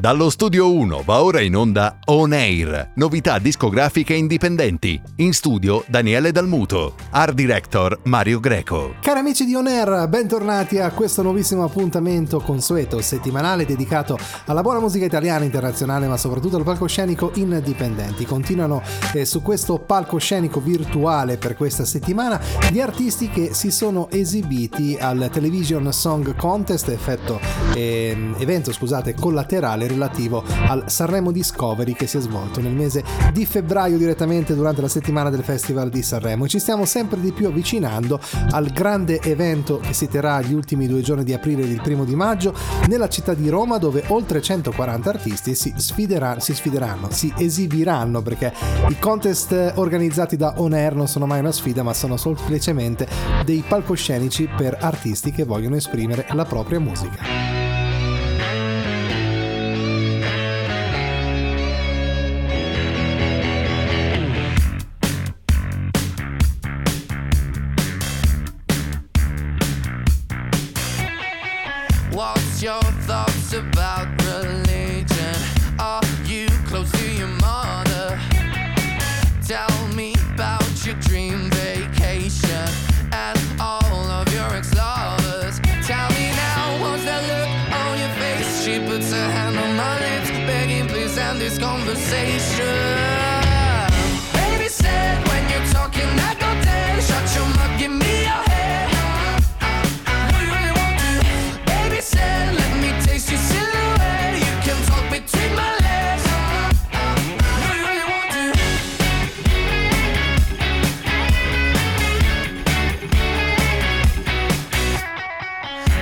Dallo Studio 1 va ora in onda On Air, novità discografiche indipendenti. In studio Daniele Dalmuto, Art Director Mario Greco. Cari amici di On Air, bentornati a questo nuovissimo appuntamento consueto, settimanale, dedicato alla buona musica italiana, internazionale, ma soprattutto al palcoscenico indipendenti. Continuano su questo palcoscenico virtuale per questa settimana gli artisti che si sono esibiti al Television Song Contest, evento collaterale relativo al Sanremo Discovery che si è svolto nel mese di febbraio direttamente durante la settimana del Festival di Sanremo. Ci stiamo sempre di più avvicinando al grande evento che si terrà gli ultimi 2 giorni di aprile e il 1° di maggio nella città di Roma, dove oltre 140 artisti si esibiranno, perché i contest organizzati da On Air non sono mai una sfida, ma sono semplicemente dei palcoscenici per artisti che vogliono esprimere la propria musica. Your thoughts about religion, are you close to your mother? Tell me about your dream vacation and all of your ex-lovers. Tell me now, what's that look on your face? She puts her hand on my lips, begging please end this conversation. Baby said when you're talking I go dead, shut your mouth, give me your head. Let me taste your silhouette. You can talk between my legs. No, you really want to.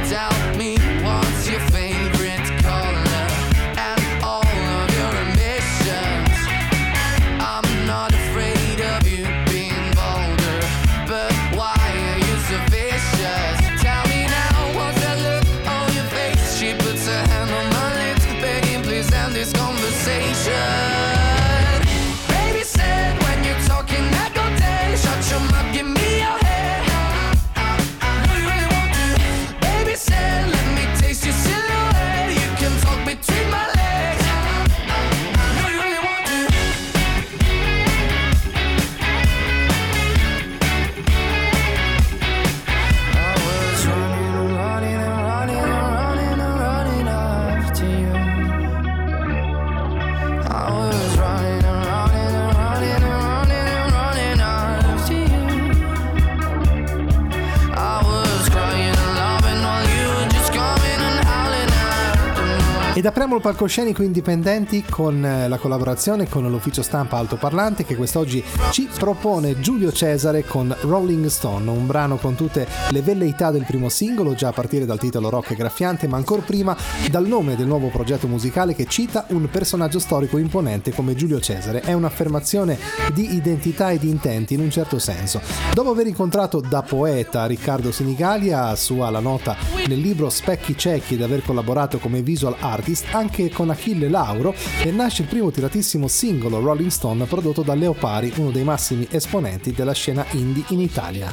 Tell me what's your favorite color and all of your ambitions. I'm not afraid of you being bolder, but why are you so vicious? Baby said when you're talking I go dead, shut your mouth, give me your head. No, you really want to. Baby said let me taste your silhouette. You can talk between my legs. No, you really want to. I was running after you. I was running after you. I was crying and loving all you, just coming and howling after me. Ed apriamo il palcoscenico indipendenti con la collaborazione con l'ufficio stampa Altoparlante, che quest'oggi ci propone Giulio Cesare con Rolling Stone, un brano con tutte le velleità del primo singolo, già a partire dal titolo rock e graffiante, ma ancor prima dal nome del nuovo progetto musicale che cita un personaggio storico imponente come Giulio Cesare. È un'affermazione di identità e di intenti in un certo senso. Dopo aver incontrato da poeta Riccardo Sinigalli, a sua la nota nel libro Specchi Cecchi, ed aver collaborato come visual artist anche con Achille Lauro, e nasce il primo tiratissimo singolo Rolling Stone prodotto da Leopari, uno dei massimi esponenti della scena indie in Italia.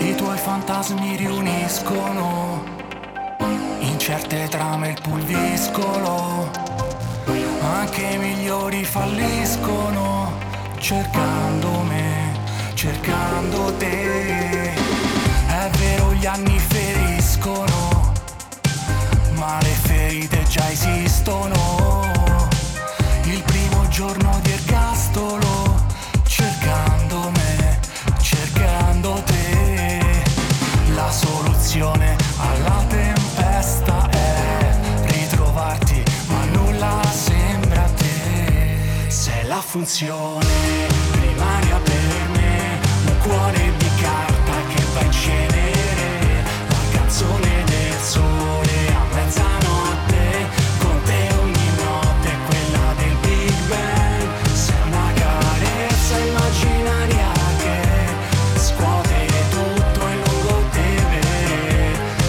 I tuoi fantasmi riuniscono in certe trame il pulviscolo. Anche i migliori falliscono cercando me, cercando te. È vero, gli anni feriscono, ma le ferite già esistono. Il primo giorno di ergastolo, cercando me, cercando te. La soluzione alla tempesta è ritrovarti, ma nulla sembra a te. Se la funzione primaria per me, un cuore di carta che va in cenere, la canzone del sole a mezzanotte, con te ogni notte è quella del Big Bang. Sei una carezza immaginaria che scuote tutto in lungo te.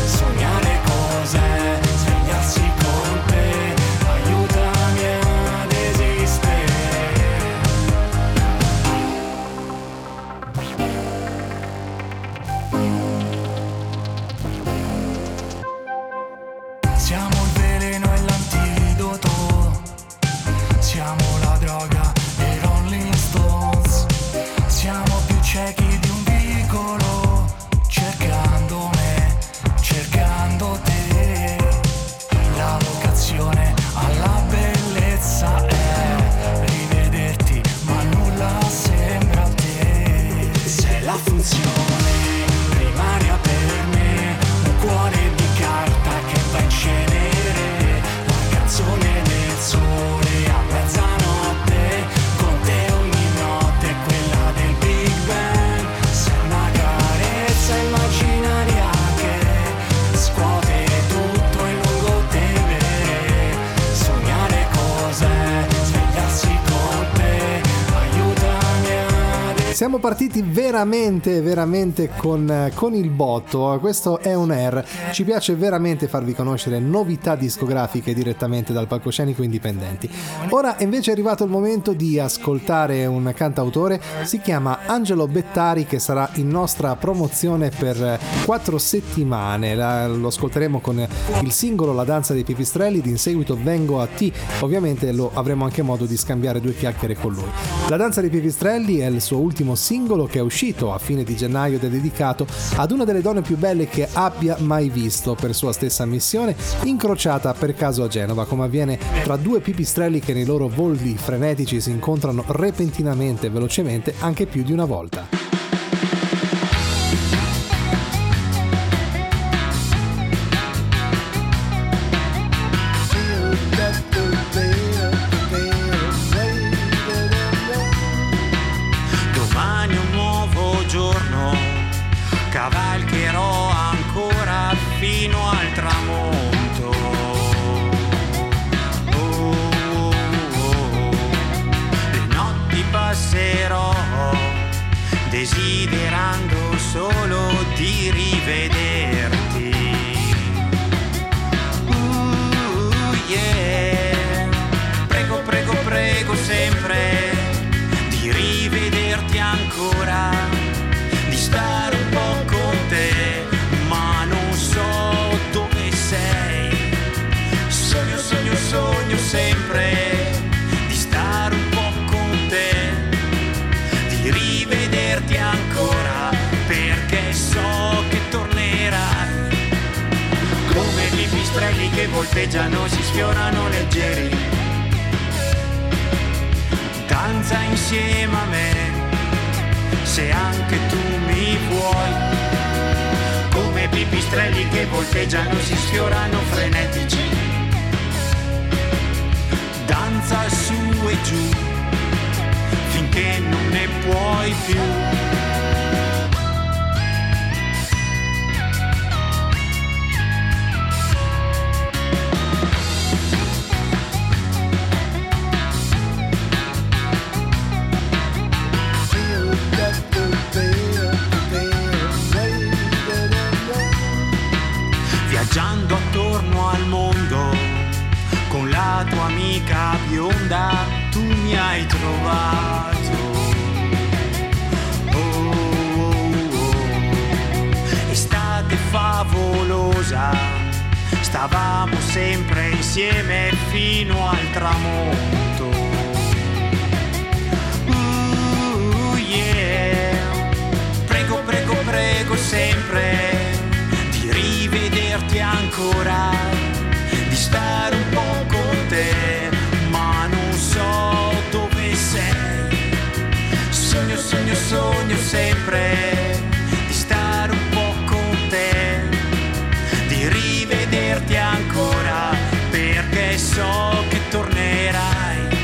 Sognare cos'è, svegliarsi cos'è. Siamo partiti veramente con il botto. Questo è On Air. Ci piace veramente farvi conoscere novità discografiche direttamente dal palcoscenico indipendenti. Ora invece è arrivato il momento di ascoltare un cantautore. Si chiama Angelo Bettari, che sarà in nostra promozione per 4 settimane. Lo ascolteremo con il singolo La Danza dei Pipistrelli, in seguito Vengo a Ti. Ovviamente lo avremo anche modo di scambiare due chiacchiere con lui. La Danza dei Pipistrelli è il suo ultimo singolo, che è uscito a fine di gennaio ed è dedicato ad una delle donne più belle che abbia mai visto, per sua stessa missione, incrociata per caso a Genova, come avviene tra due pipistrelli che nei loro voli frenetici si incontrano repentinamente e velocemente anche più di una volta. Desiderando solo di rivederti, yeah. Prego, prego, prego sempre di rivederti ancora, di stare un po' con te, ma non so dove sei. Sogno, sogno, sogno sempre. Ancora, perché so che tornerai. Come pipistrelli che volteggiano, si sfiorano leggeri. Danza insieme a me, se anche tu mi vuoi. Come pipistrelli che volteggiano, si sfiorano frenetici. Danza su e giù, finché non ne puoi più. Viaggiando attorno al mondo con la tua amica bionda, tu mi hai trovato. Oh, oh, oh. Estate favolosa, stavamo sempre insieme fino al tramonto. Yeah. Prego, prego, prego sempre di rivederti ancora, di stare un po' con te, ma non so dove sei. Sogno, sogno, sogno sempre di stare un po' con te, di rivederti ancora, perché so che tornerai.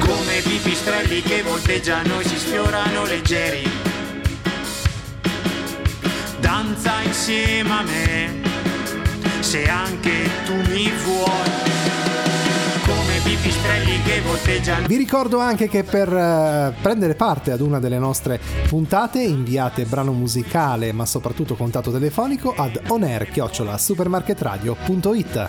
Come pipistrelli che volteggiano e si sfiorano leggeri. Danza insieme a me, se anche tu mi vuoi, come pipistrelli che volteggiano. Vi ricordo anche che per prendere parte ad una delle nostre puntate inviate brano musicale, ma soprattutto contatto telefonico ad onair@supermarketradio.it.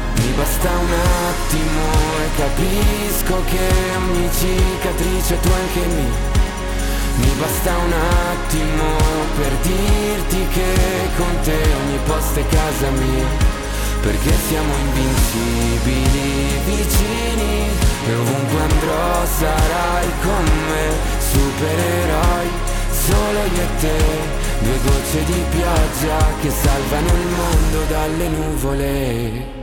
Mi basta un attimo e capisco che ogni cicatrice tu anche mi basta un attimo per dirti che con te ogni posto è casa mia, perché siamo invincibili vicini e ovunque andrò sarai con me. Supereroi solo io e te, due gocce di pioggia che salvano il mondo dalle nuvole.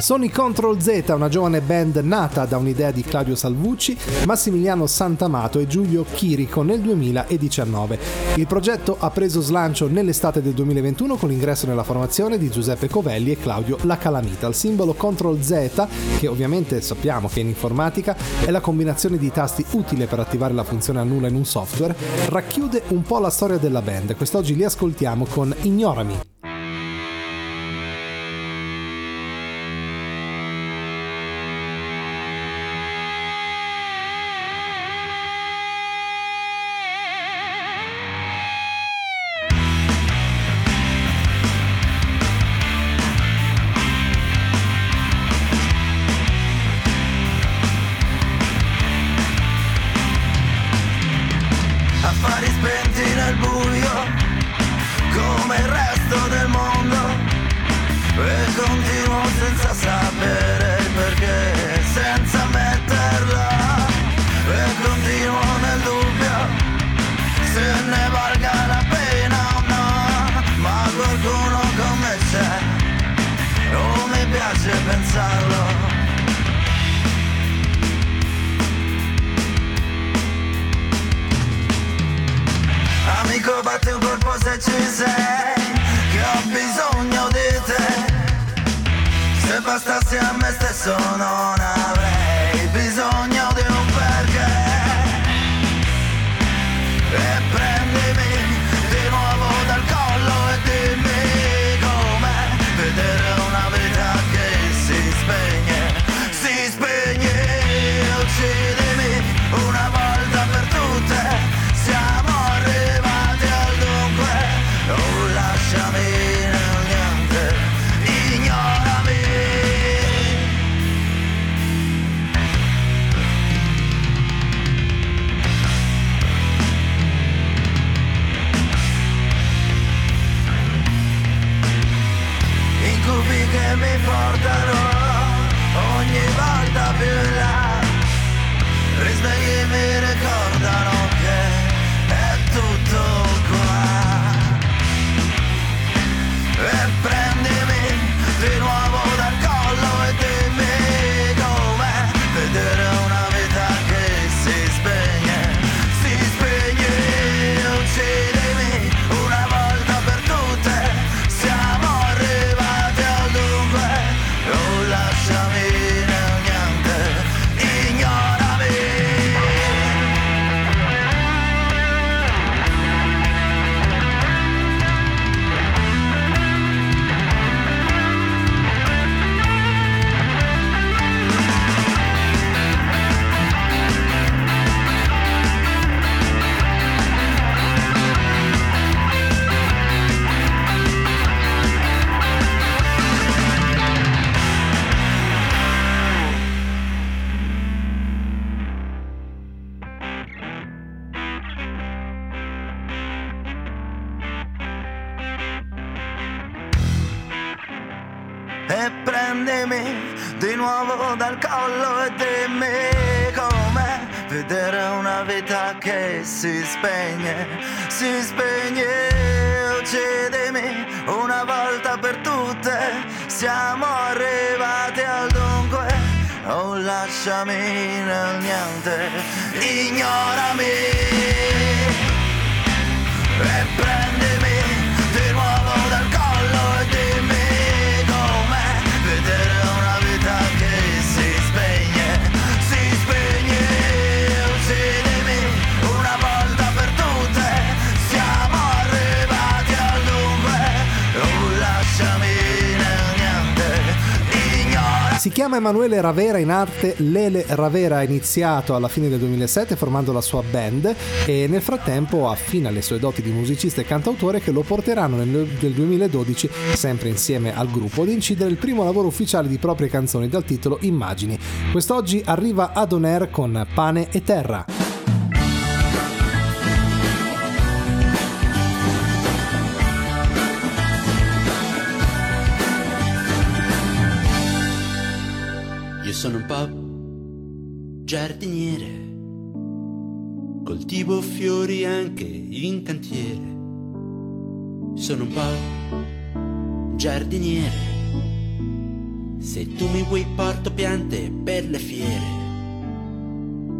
Sono i Control Z, una giovane band nata da un'idea di Claudio Salvucci, Massimiliano Santamato e Giulio Chirico nel 2019. Il progetto ha preso slancio nell'estate del 2021 con l'ingresso nella formazione di Giuseppe Covelli e Claudio Lacalamita. Il simbolo Control Z, che ovviamente sappiamo che in informatica è la combinazione di tasti utile per attivare la funzione annulla in un software, racchiude un po' la storia della band. Quest'oggi li ascoltiamo con Ignorami. Ogni volta più in là risvegli mi ricordano che prendemi di nuovo dal collo e dimmi com'è vedere una vita che si spegne, uccidimi una volta per tutte, siamo arrivati al dunque, oh lasciami nel niente, ignorami e prendimi di nuovo dal collo e dimmi com'è vedere una vita che si spegne, uccidimi una volta per tutte, siamo arrivati al dunque, oh lasciami nel niente, ignora. Si chiama Emanuele Ravera, in arte Lele Ravera, ha iniziato alla fine del 2007 formando la sua band e nel frattempo affina le sue doti di musicista e cantautore che lo porteranno nel 2012 sempre insieme al gruppo ad incidere il primo lavoro ufficiale di proprie canzoni dal titolo Immagini. Quest'oggi arriva ad On Air con Pane e Terra. Sono un po' giardiniere, coltivo fiori anche in cantiere. Sono un po' giardiniere, se tu mi vuoi porto piante per le fiere.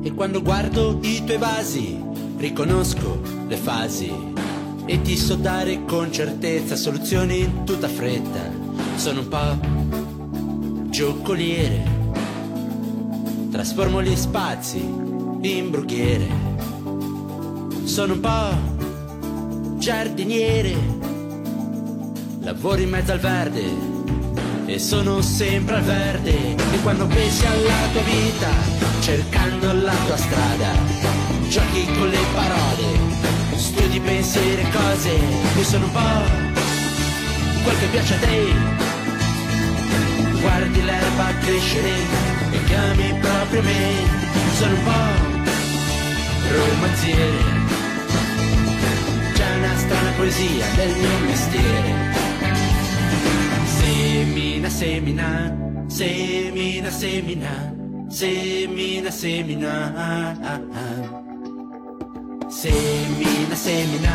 E quando guardo i tuoi vasi riconosco le fasi e ti so dare con certezza soluzioni in tutta fretta. Sono un po' giocoliere, trasformo gli spazi in brughiere. Sono un po' giardiniere, lavoro in mezzo al verde e sono sempre al verde. E quando pensi alla tua vita, cercando la tua strada, giochi con le parole, studi pensieri e cose. Io sono un po' quel che piace a te, guardi l'erba crescere e chiami proprio me. Sono un po' romanziere, c'è una strana poesia del mio mestiere. Semina, semina, semina, semina, semina, semina, semina, semina, semina,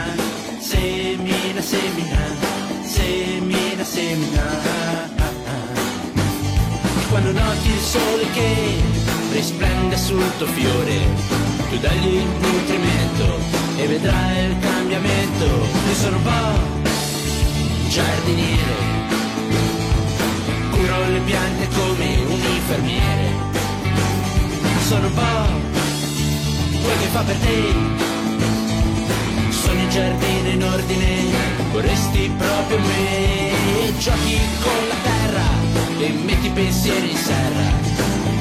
semina, semina, semina. Quando noti il sole che risplende sul tuo fiore, tu dagli nutrimento e vedrai il cambiamento. Io sono un po' giardiniere, curo le piante come un infermiere. Sono un po' quello che fa per te, sono il giardino in ordine, vorresti proprio me. Giochi con la terra e metti pensieri in serra,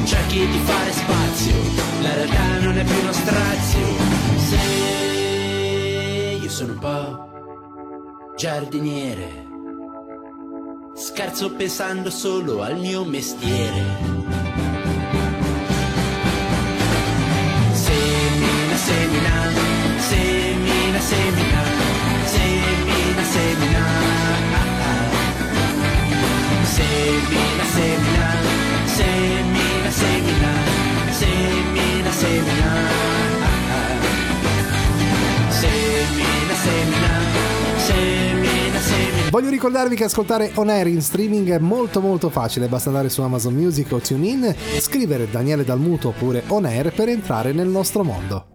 cerchi di fare spazio, la realtà non è più uno strazio. Se io sono un po' giardiniere, scherzo pensando solo al mio mestiere. Semina, semina, semina, semina, semina, semina. Semina, semina, semina, semina, semina, semina. Semina, semina, semina, semina. Voglio ricordarvi che ascoltare On Air in streaming è molto molto facile, basta andare su Amazon Music o TuneIn, scrivere Daniele Dalmuto oppure On Air per entrare nel nostro mondo.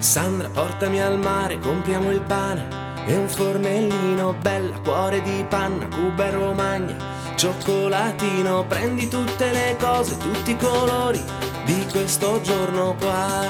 Sandra, portami al mare, compriamo il pane e un fornellino, bella, cuore di panna, Cuba e Romagna, cioccolatino. Prendi tutte le cose, tutti i colori di questo giorno qua.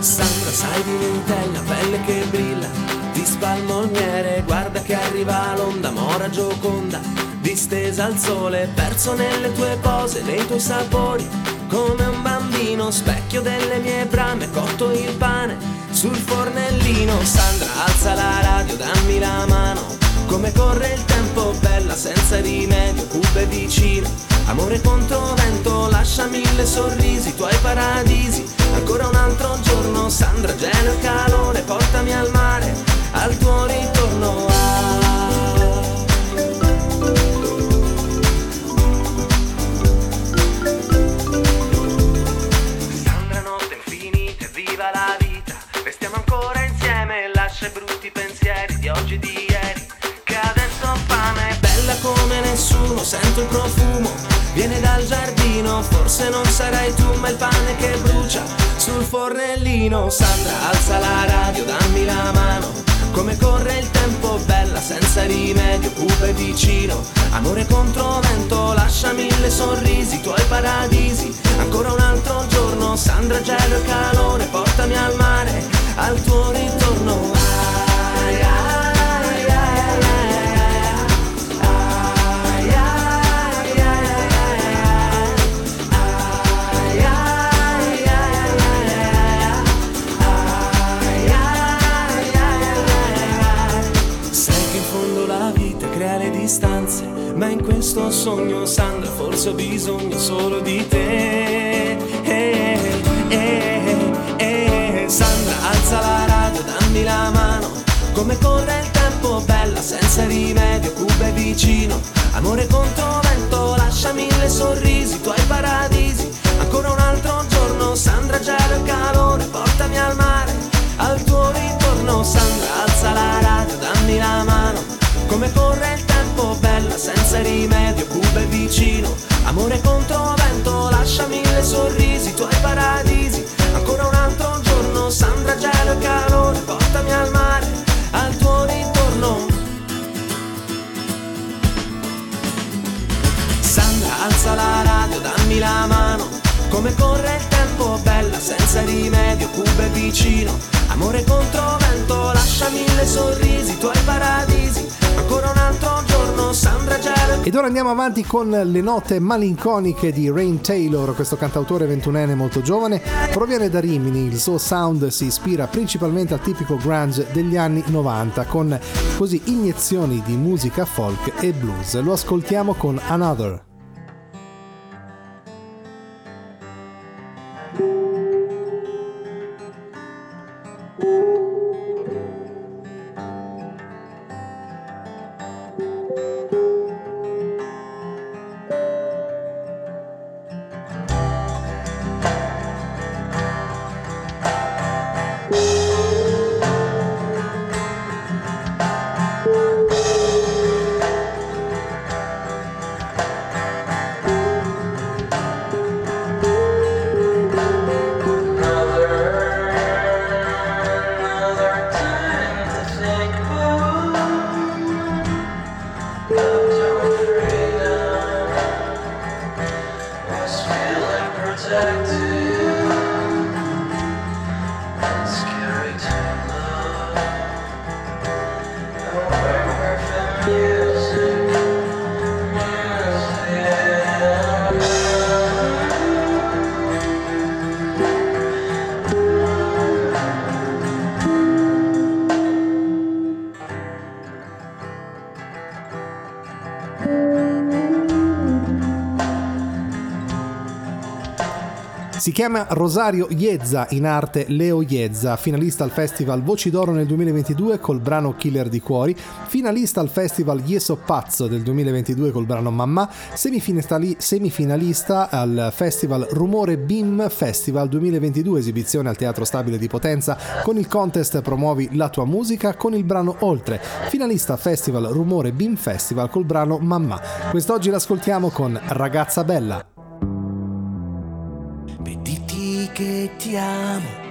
Sandra, sai di Nutella, pelle che brilla, ti spalmoniere, guarda che arriva l'onda, mora gioconda, distesa al sole, perso nelle tue pose, nei tuoi sapori. Come un bambino, specchio delle mie brame, cotto il pane sul fornellino. Sandra, alza la radio, dammi la mano. Come corre il tempo, bella, senza rimedio, cube vicino, amore contro vento, lascia mille sorrisi, i tuoi paradisi. Ancora un altro giorno, Sandra, gelo e calore, portami al mare, al tuo ritorno. Brutti pensieri di oggi e di ieri, che adesso fame, bella come nessuno, sento il profumo, viene dal giardino, forse non sarai tu ma il pane che brucia sul fornellino. Sandra, alza la radio, dammi la mano, come corre il tempo, bella, senza rimedio, cupa e vicino, amore contro vento, lascia mille sorrisi, i tuoi paradisi. Ancora un altro giorno, Sandra, gelo e calore, portami al mare, al tuo ritorno. Distanze, ma in questo sogno, Sandra, forse ho bisogno solo di te. Sandra, alza la radio, dammi la mano, come corre il tempo, bella, senza rimedio, Cuba è vicino, amore contro vento, lascia mille sorrisi, i tuoi paradisi. Ancora un altro giorno, Sandra, gelo e calore, portami al mare, al tuo ritorno. Sandra, alza la radio, dammi la mano, come corre il tempo, bella, senza rimedio, Cuba è vicino, amore contro vento, lascia mille sorrisi, i tuoi paradisi. Ancora un altro giorno, Sandra, gelo e calore, portami al mare, al tuo ritorno. Sandra, alza la radio, dammi la mano, come corre il tempo, bella, senza rimedio, Cuba è vicino, amore contro vento, lascia mille sorrisi, i tuoi paradisi. Ancora un altro giorno, Sandra Gelo. Ed ora andiamo avanti con le note malinconiche di Rain Taylor, questo cantautore 21enne molto giovane, proviene da Rimini, il suo sound si ispira principalmente al tipico grunge degli anni 90 con così iniezioni di musica folk e blues. Lo ascoltiamo con Another. Si chiama Rosario Iezza, in arte Leo Iezza, finalista al Festival Voci d'Oro nel 2022 col brano Killer di Cuori, finalista al Festival Ieso Pazzo del 2022 col brano Mamma, semifinalista al Festival Rumore BIM Festival 2022, esibizione al Teatro Stabile di Potenza con il contest Promuovi la tua musica con il brano Oltre, finalista al Festival Rumore BIM Festival col brano Mamma. Quest'oggi l'ascoltiamo con Ragazza Bella. perché ti amo.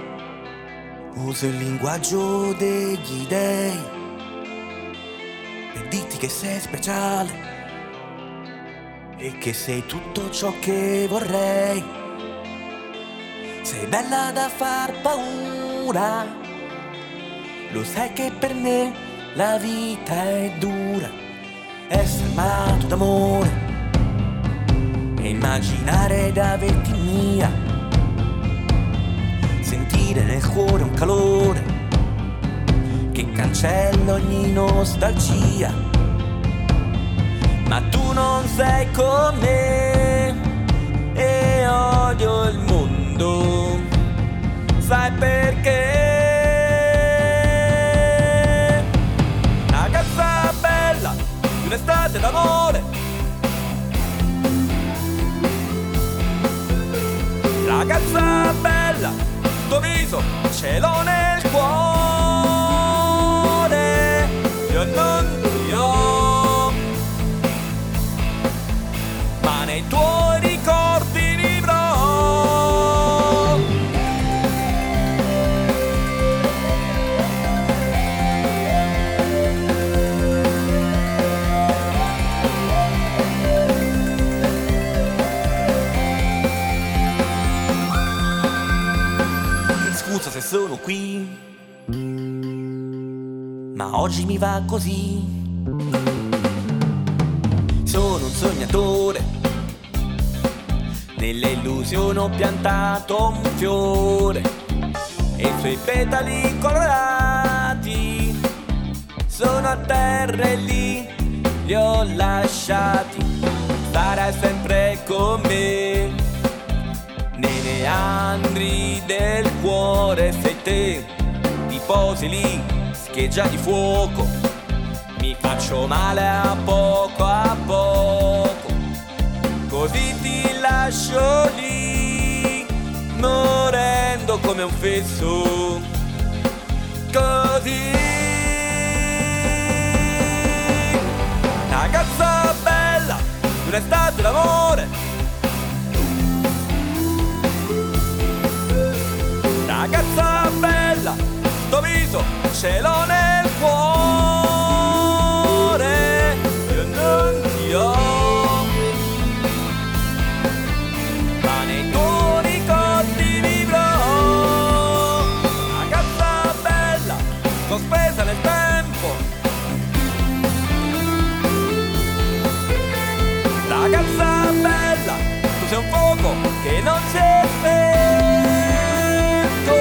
Uso il linguaggio degli dèi per dirti che sei speciale e che sei tutto ciò che vorrei. Sei bella da far paura, lo sai che per me la vita è dura. Essere armato d'amore e immaginare d'averti mia, sentire nel cuore un calore che cancella ogni nostalgia. Ma tu non sei con me e odio il mondo, sai perché? Ragazza bella di un'estate d'amore, ragazza bella, il tuo viso ce l'ho nel cuore. Io non ti ho, ma nei tuoi ricordi vivrò. Scusa se sono qui, ma oggi mi va così. Sono un sognatore, nell'illusione ho piantato un fiore e i suoi petali colorati sono a terra e lì li ho lasciati. Starai sempre con me, nei meandri del cuore sei te. Ti posi lì, scheggia di fuoco, mi faccio male a poco, così ti lascio lì, morendo come un fesso, così. Ragazza bella, un'estate d'amore, ragazza bella, sto viso ce l'ho nel cuore. Io non ti ho, sospesa nel tempo, ragazza bella, tu sei un fuoco che non c'è spento,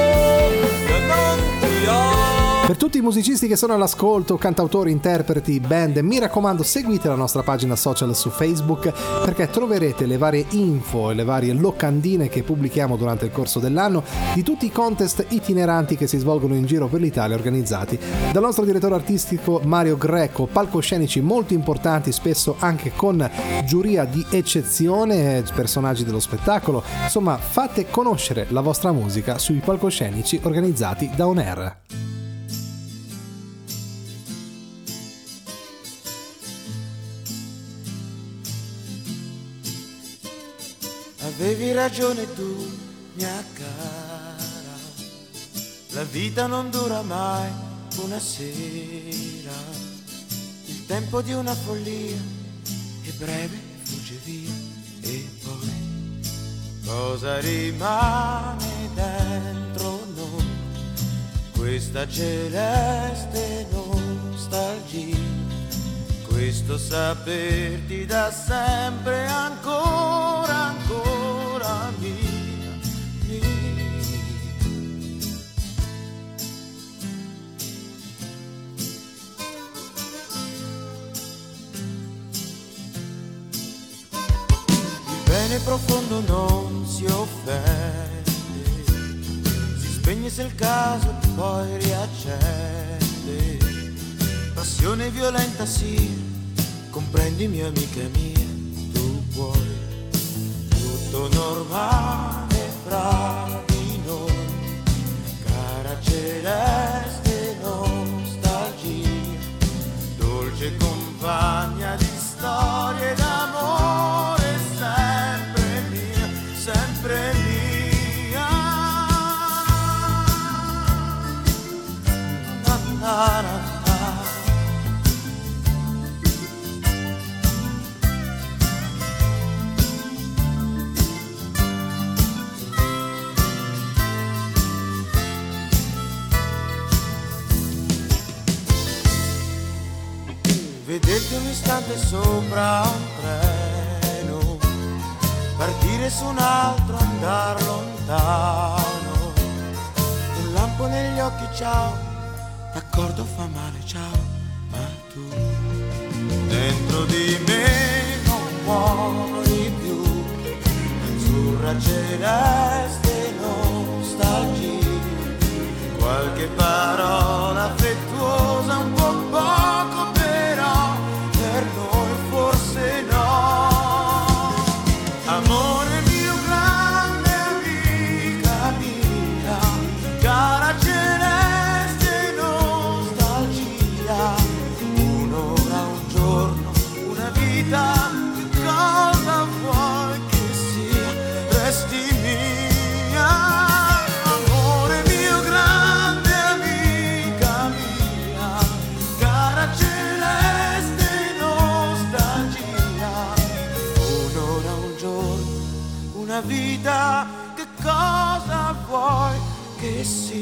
io non ti ho. Per tutti i musicisti che sono all'ascolto, cantautori, interpreti, band, mi raccomando, seguite la nostra pagina social su Facebook, perché troverete le varie info e le varie locandine che pubblichiamo durante il corso dell'anno di tutti i contest itineranti che si svolgono in giro per l'Italia, organizzati dal nostro direttore artistico Mario Greco. Palcoscenici molto importanti, spesso anche con giuria di eccezione, personaggi dello spettacolo. Insomma, fate conoscere la vostra musica sui palcoscenici organizzati da On Air. Avevi ragione tu, mia cara, la vita non dura mai una sera, il tempo di una follia è breve, fugge via. E poi cosa rimane dentro noi? Questa celeste nostalgia, questo saperti da sempre ancora, ancora mia, mia. Il bene profondo non si offende, si spegne se il caso poi riaccende. Passione violenta sì, comprendimi amica mia, tu puoi. Tutto normale fra di noi, cara celeste nostalgia, dolce compagna di storie d'amore, sempre mia, sempre mia. di un istante sopra un treno, partire su un altro, andar lontano, il lampo negli occhi, ciao, d'accordo fa male, ciao, ma tu dentro di me non muori più, azzurra celeste nostalgia, qualche parola affettuosa, un po' poco però, per noi forse no. Amore mio grande amica mia, cara celeste nostalgia, un'ora, un giorno, una vita, che cosa vuoi che sia, resti mia. Vita, che cosa vuoi che sia?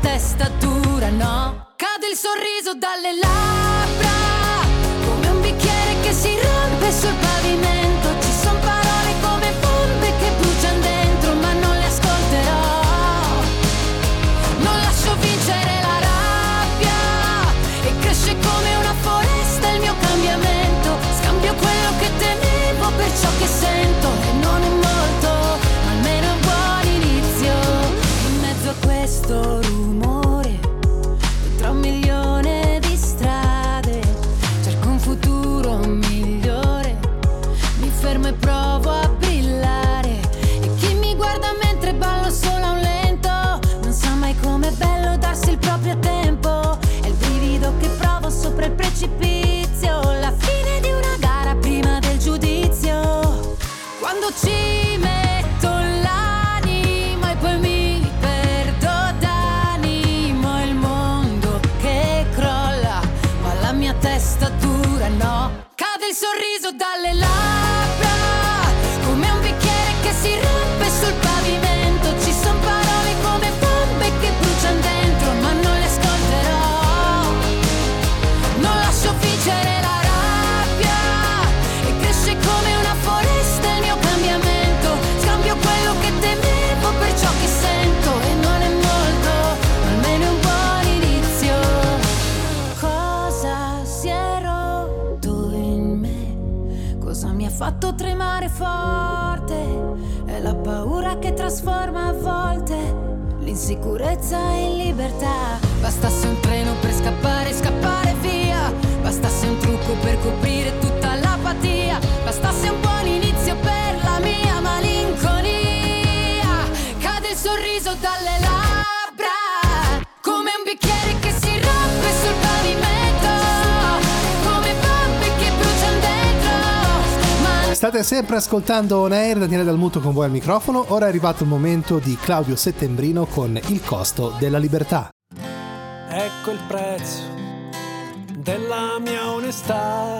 testa dura, no? Cade il sorriso dalle labbra, come un bicchiere che si rompe sul pavimento. Ci son parole come bombe che bruciano dentro, ma non le ascolterò. Non lascio vincere la rabbia, e cresce come una foresta il mio cambiamento. Scambio quello che temevo per ciò che sento, e non è molto, ma almeno è un buon inizio. In mezzo a questo ci metto l'anima e poi mi perdo d'animo, il mondo che crolla, ma la mia testa dura, no? Cade il sorriso dalle labbra, come un bicchiere che si rompe sul pavimento. Ci son parole come bombe che bruciano dentro, ma non le ascolterò. Non lascio vincere la rabbia, e cresce come una foresta il mio cambiamento, scambio quello che temevo per ciò che sento, e non è molto, ma almeno è un buon inizio. Cosa si è rotto in me? Cosa mi ha fatto tremare forte? È la paura che trasforma a volte l'insicurezza in libertà. Bastasse un treno per scappare, scappare via. Bastasse un trucco per coprire tutta l'apatia. Bastasse un buon inizio per la mia malinconia. Cade il sorriso dalle labbra, come un bicchiere che si rompe. State sempre ascoltando On Air, Daniele Dalmuto con voi al microfono. Ora è arrivato il momento di Claudio Settembrino con Il costo della libertà. Ecco il prezzo della mia onestà,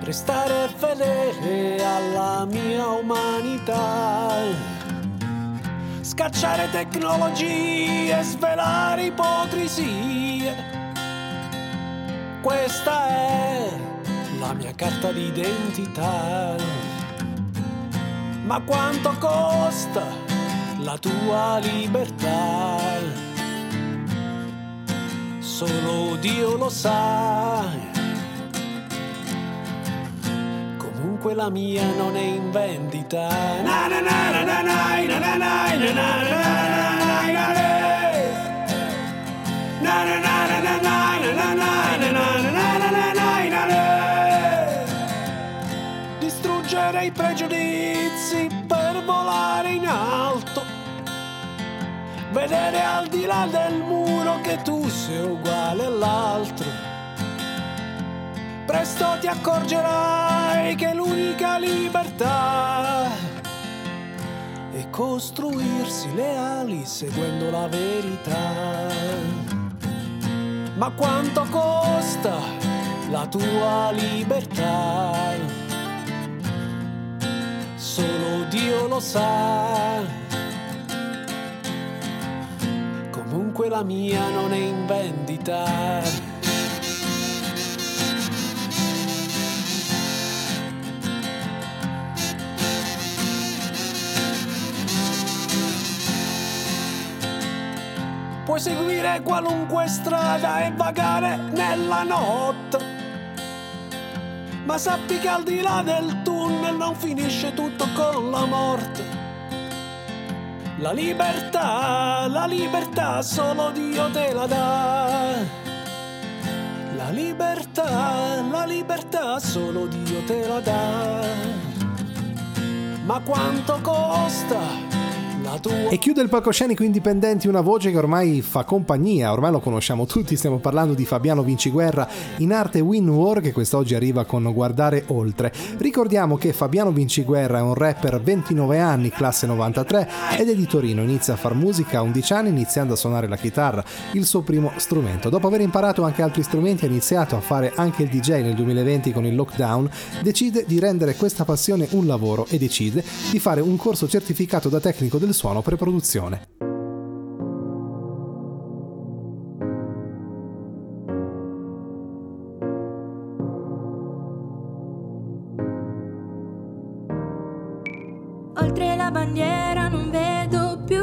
restare fedele alla mia umanità, scacciare tecnologie, svelare ipocrisie. Questa è la mia carta d'identità. Ma quanto costa la tua libertà? Solo Dio lo sa. Comunque la mia non è in vendita. Na na na na na na na na. Distruggere i pregiudizi per volare in alto, vedere al di là del muro che tu sei uguale all'altro. Presto ti accorgerai che l'unica libertà e costruirsi le ali seguendo la verità. Ma quanto costa la tua libertà? Solo Dio lo sa. Comunque la mia non è in vendita. Puoi seguire qualunque strada e vagare nella notte, ma sappi che al di là del tunnel non finisce tutto con la morte. La libertà solo Dio te la dà. La libertà solo Dio te la dà. Ma quanto costa? E chiude il palcoscenico indipendenti una voce che ormai fa compagnia, ormai lo conosciamo tutti, stiamo parlando di Fabiano Vinciguerra, in arte Win War, che quest'oggi arriva con Guardare Oltre. Ricordiamo che Fabiano Vinciguerra è un rapper 29 anni, classe 93, ed è di Torino. Inizia a far musica a 11 anni iniziando a suonare la chitarra, il suo primo strumento. Dopo aver imparato anche altri strumenti ha iniziato a fare anche il DJ nel 2020 con il lockdown. Decide di rendere questa passione un lavoro e decide di fare un corso certificato da tecnico del suono per produzione. Oltre la bandiera non vedo più,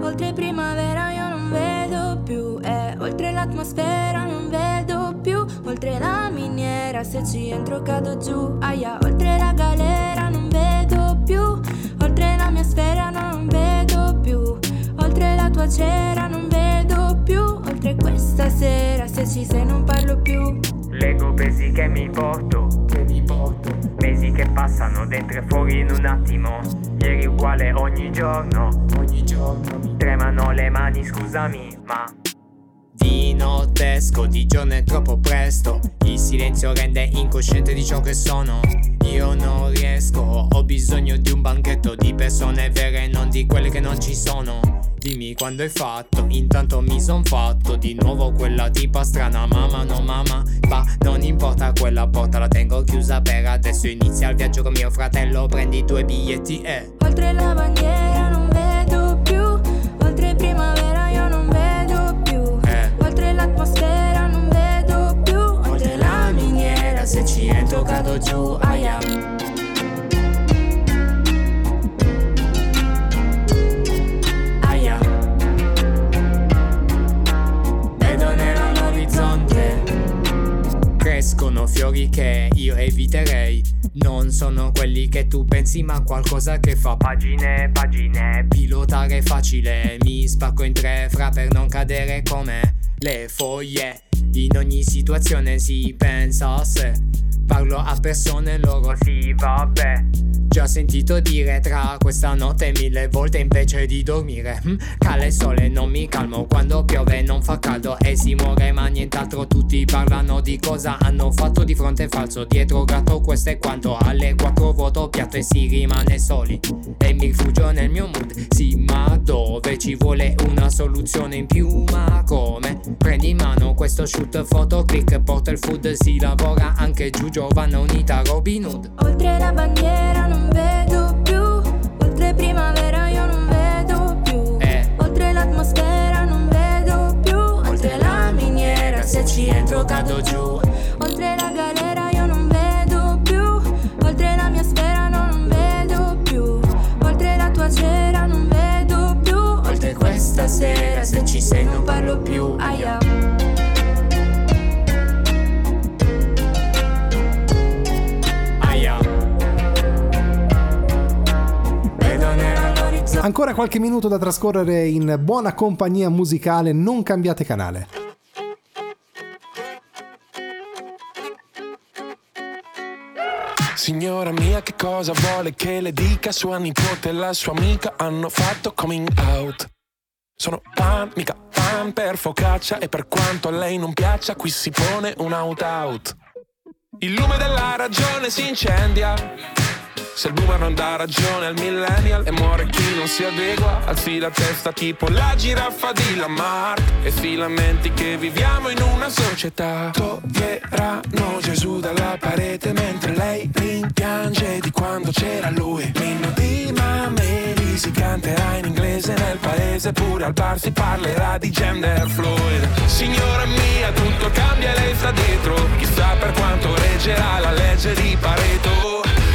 oltre primavera io non vedo più, oltre l'atmosfera non vedo più, oltre la miniera se ci entro cado giù, aia, oltre la galera non vedo più, oltre la mia sfera non vedo più, oltre la tua cera non vedo più, oltre questa sera se ci sei non parlo più. Leggo pesi che mi porto, mesi che passano dentro e fuori in un attimo, ieri uguale ogni giorno, mi tremano le mani, scusami, ma di notte esco, di giorno è troppo presto, il silenzio rende incosciente di ciò che sono. Io non riesco, ho bisogno di un banchetto di persone vere, non di quelle che non ci sono. Dimmi quando è fatto, intanto mi son fatto di nuovo quella tipa strana. Mamma, no mamma, ma non importa, quella porta la tengo chiusa per adesso. Inizia il viaggio con mio fratello, prendi 2 biglietti e... Oltre la bandiera non vedo più, oltre primavera io non vedo più, oltre l'atmosfera non vedo più, oltre la miniera se ci entro cado giù, aia. Crescono fiori che io eviterei, non sono quelli che tu pensi ma qualcosa che fa pagine e pagine. Pilotare facile, mi spacco in 3 fra per non cadere come le foglie. In ogni situazione si pensa a sé, parlo a persone, loro sì vabbè. già sentito dire tra questa notte e mille volte invece di dormire. Cala il sole, non mi calmo, quando piove non fa caldo e si muore ma nient'altro. Tutti parlano di cosa hanno fatto di fronte e falso, dietro gatto questo è quanto. Alle 4 voto piatto e si rimane soli e mi rifugio nel mio mood. Sì, ma dove? Ci vuole una soluzione in più, ma come? Prendi in mano questo shoot, foto, click, porta il food. Si lavora anche giù, Giovanna Unita, Robin Hood. Oltre la bandiera non vedo più, oltre primavera io non vedo più, oltre l'atmosfera non vedo più, oltre la miniera se ci entro cado giù, oltre la galera io non vedo più, oltre la mia sfera non vedo più, oltre la tua cera non vedo più, oltre questa sera se ci sei non parlo più. Aia. Ancora qualche minuto da trascorrere in buona compagnia musicale, non cambiate canale. Signora mia, che cosa vuole che le dica? Sua nipote e la sua amica hanno fatto coming out. Sono pan, mica pan per focaccia, e per quanto a lei non piaccia qui si pone un out out. Il lume della ragione si incendia se il boomer non dà ragione al millennial, e muore chi non si adegua, alzi la testa tipo la giraffa di Lamarck, e si lamenti che viviamo in una società. Toglieranno Gesù dalla parete mentre lei rimpiange di quando c'era lui. Meno di Mameli si canterà in inglese nel paese, pure al bar si parlerà di gender fluid. Signora mia, tutto cambia e lei sta dietro, chissà per quanto reggerà la legge di Pareto.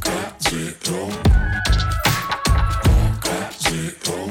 Coca Zero, Coca Zero.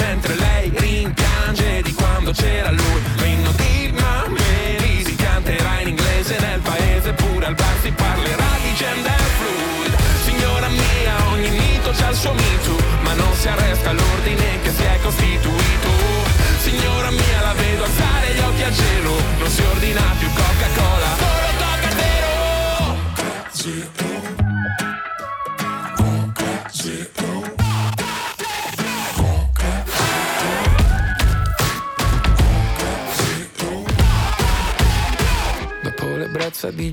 mentre lei rimpiange di quando c'era lui. L'inno di Mameli si canterà in inglese nel paese, pure al bar si parlerà di gender fluid. Signora mia, ogni mito c'ha il suo mito, ma non si arresta l'ordine che si è costituito. Signora mia, la vedo alzare gli occhi al cielo, non si ordina più Coca-Cola, solo Coca Zero. Dopo le brezza di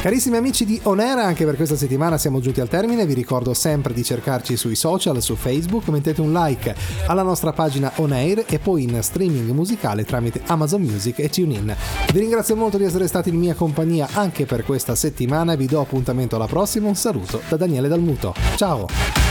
Carissimi amici di On Air, anche per questa settimana siamo giunti al termine. Vi ricordo sempre di cercarci sui social, su Facebook, mettete un like alla nostra pagina On Air e poi in streaming musicale tramite Amazon Music e TuneIn. Vi ringrazio molto di essere stati in mia compagnia anche per questa settimana, vi do appuntamento alla prossima, un saluto da Daniele Dalmuto. Ciao!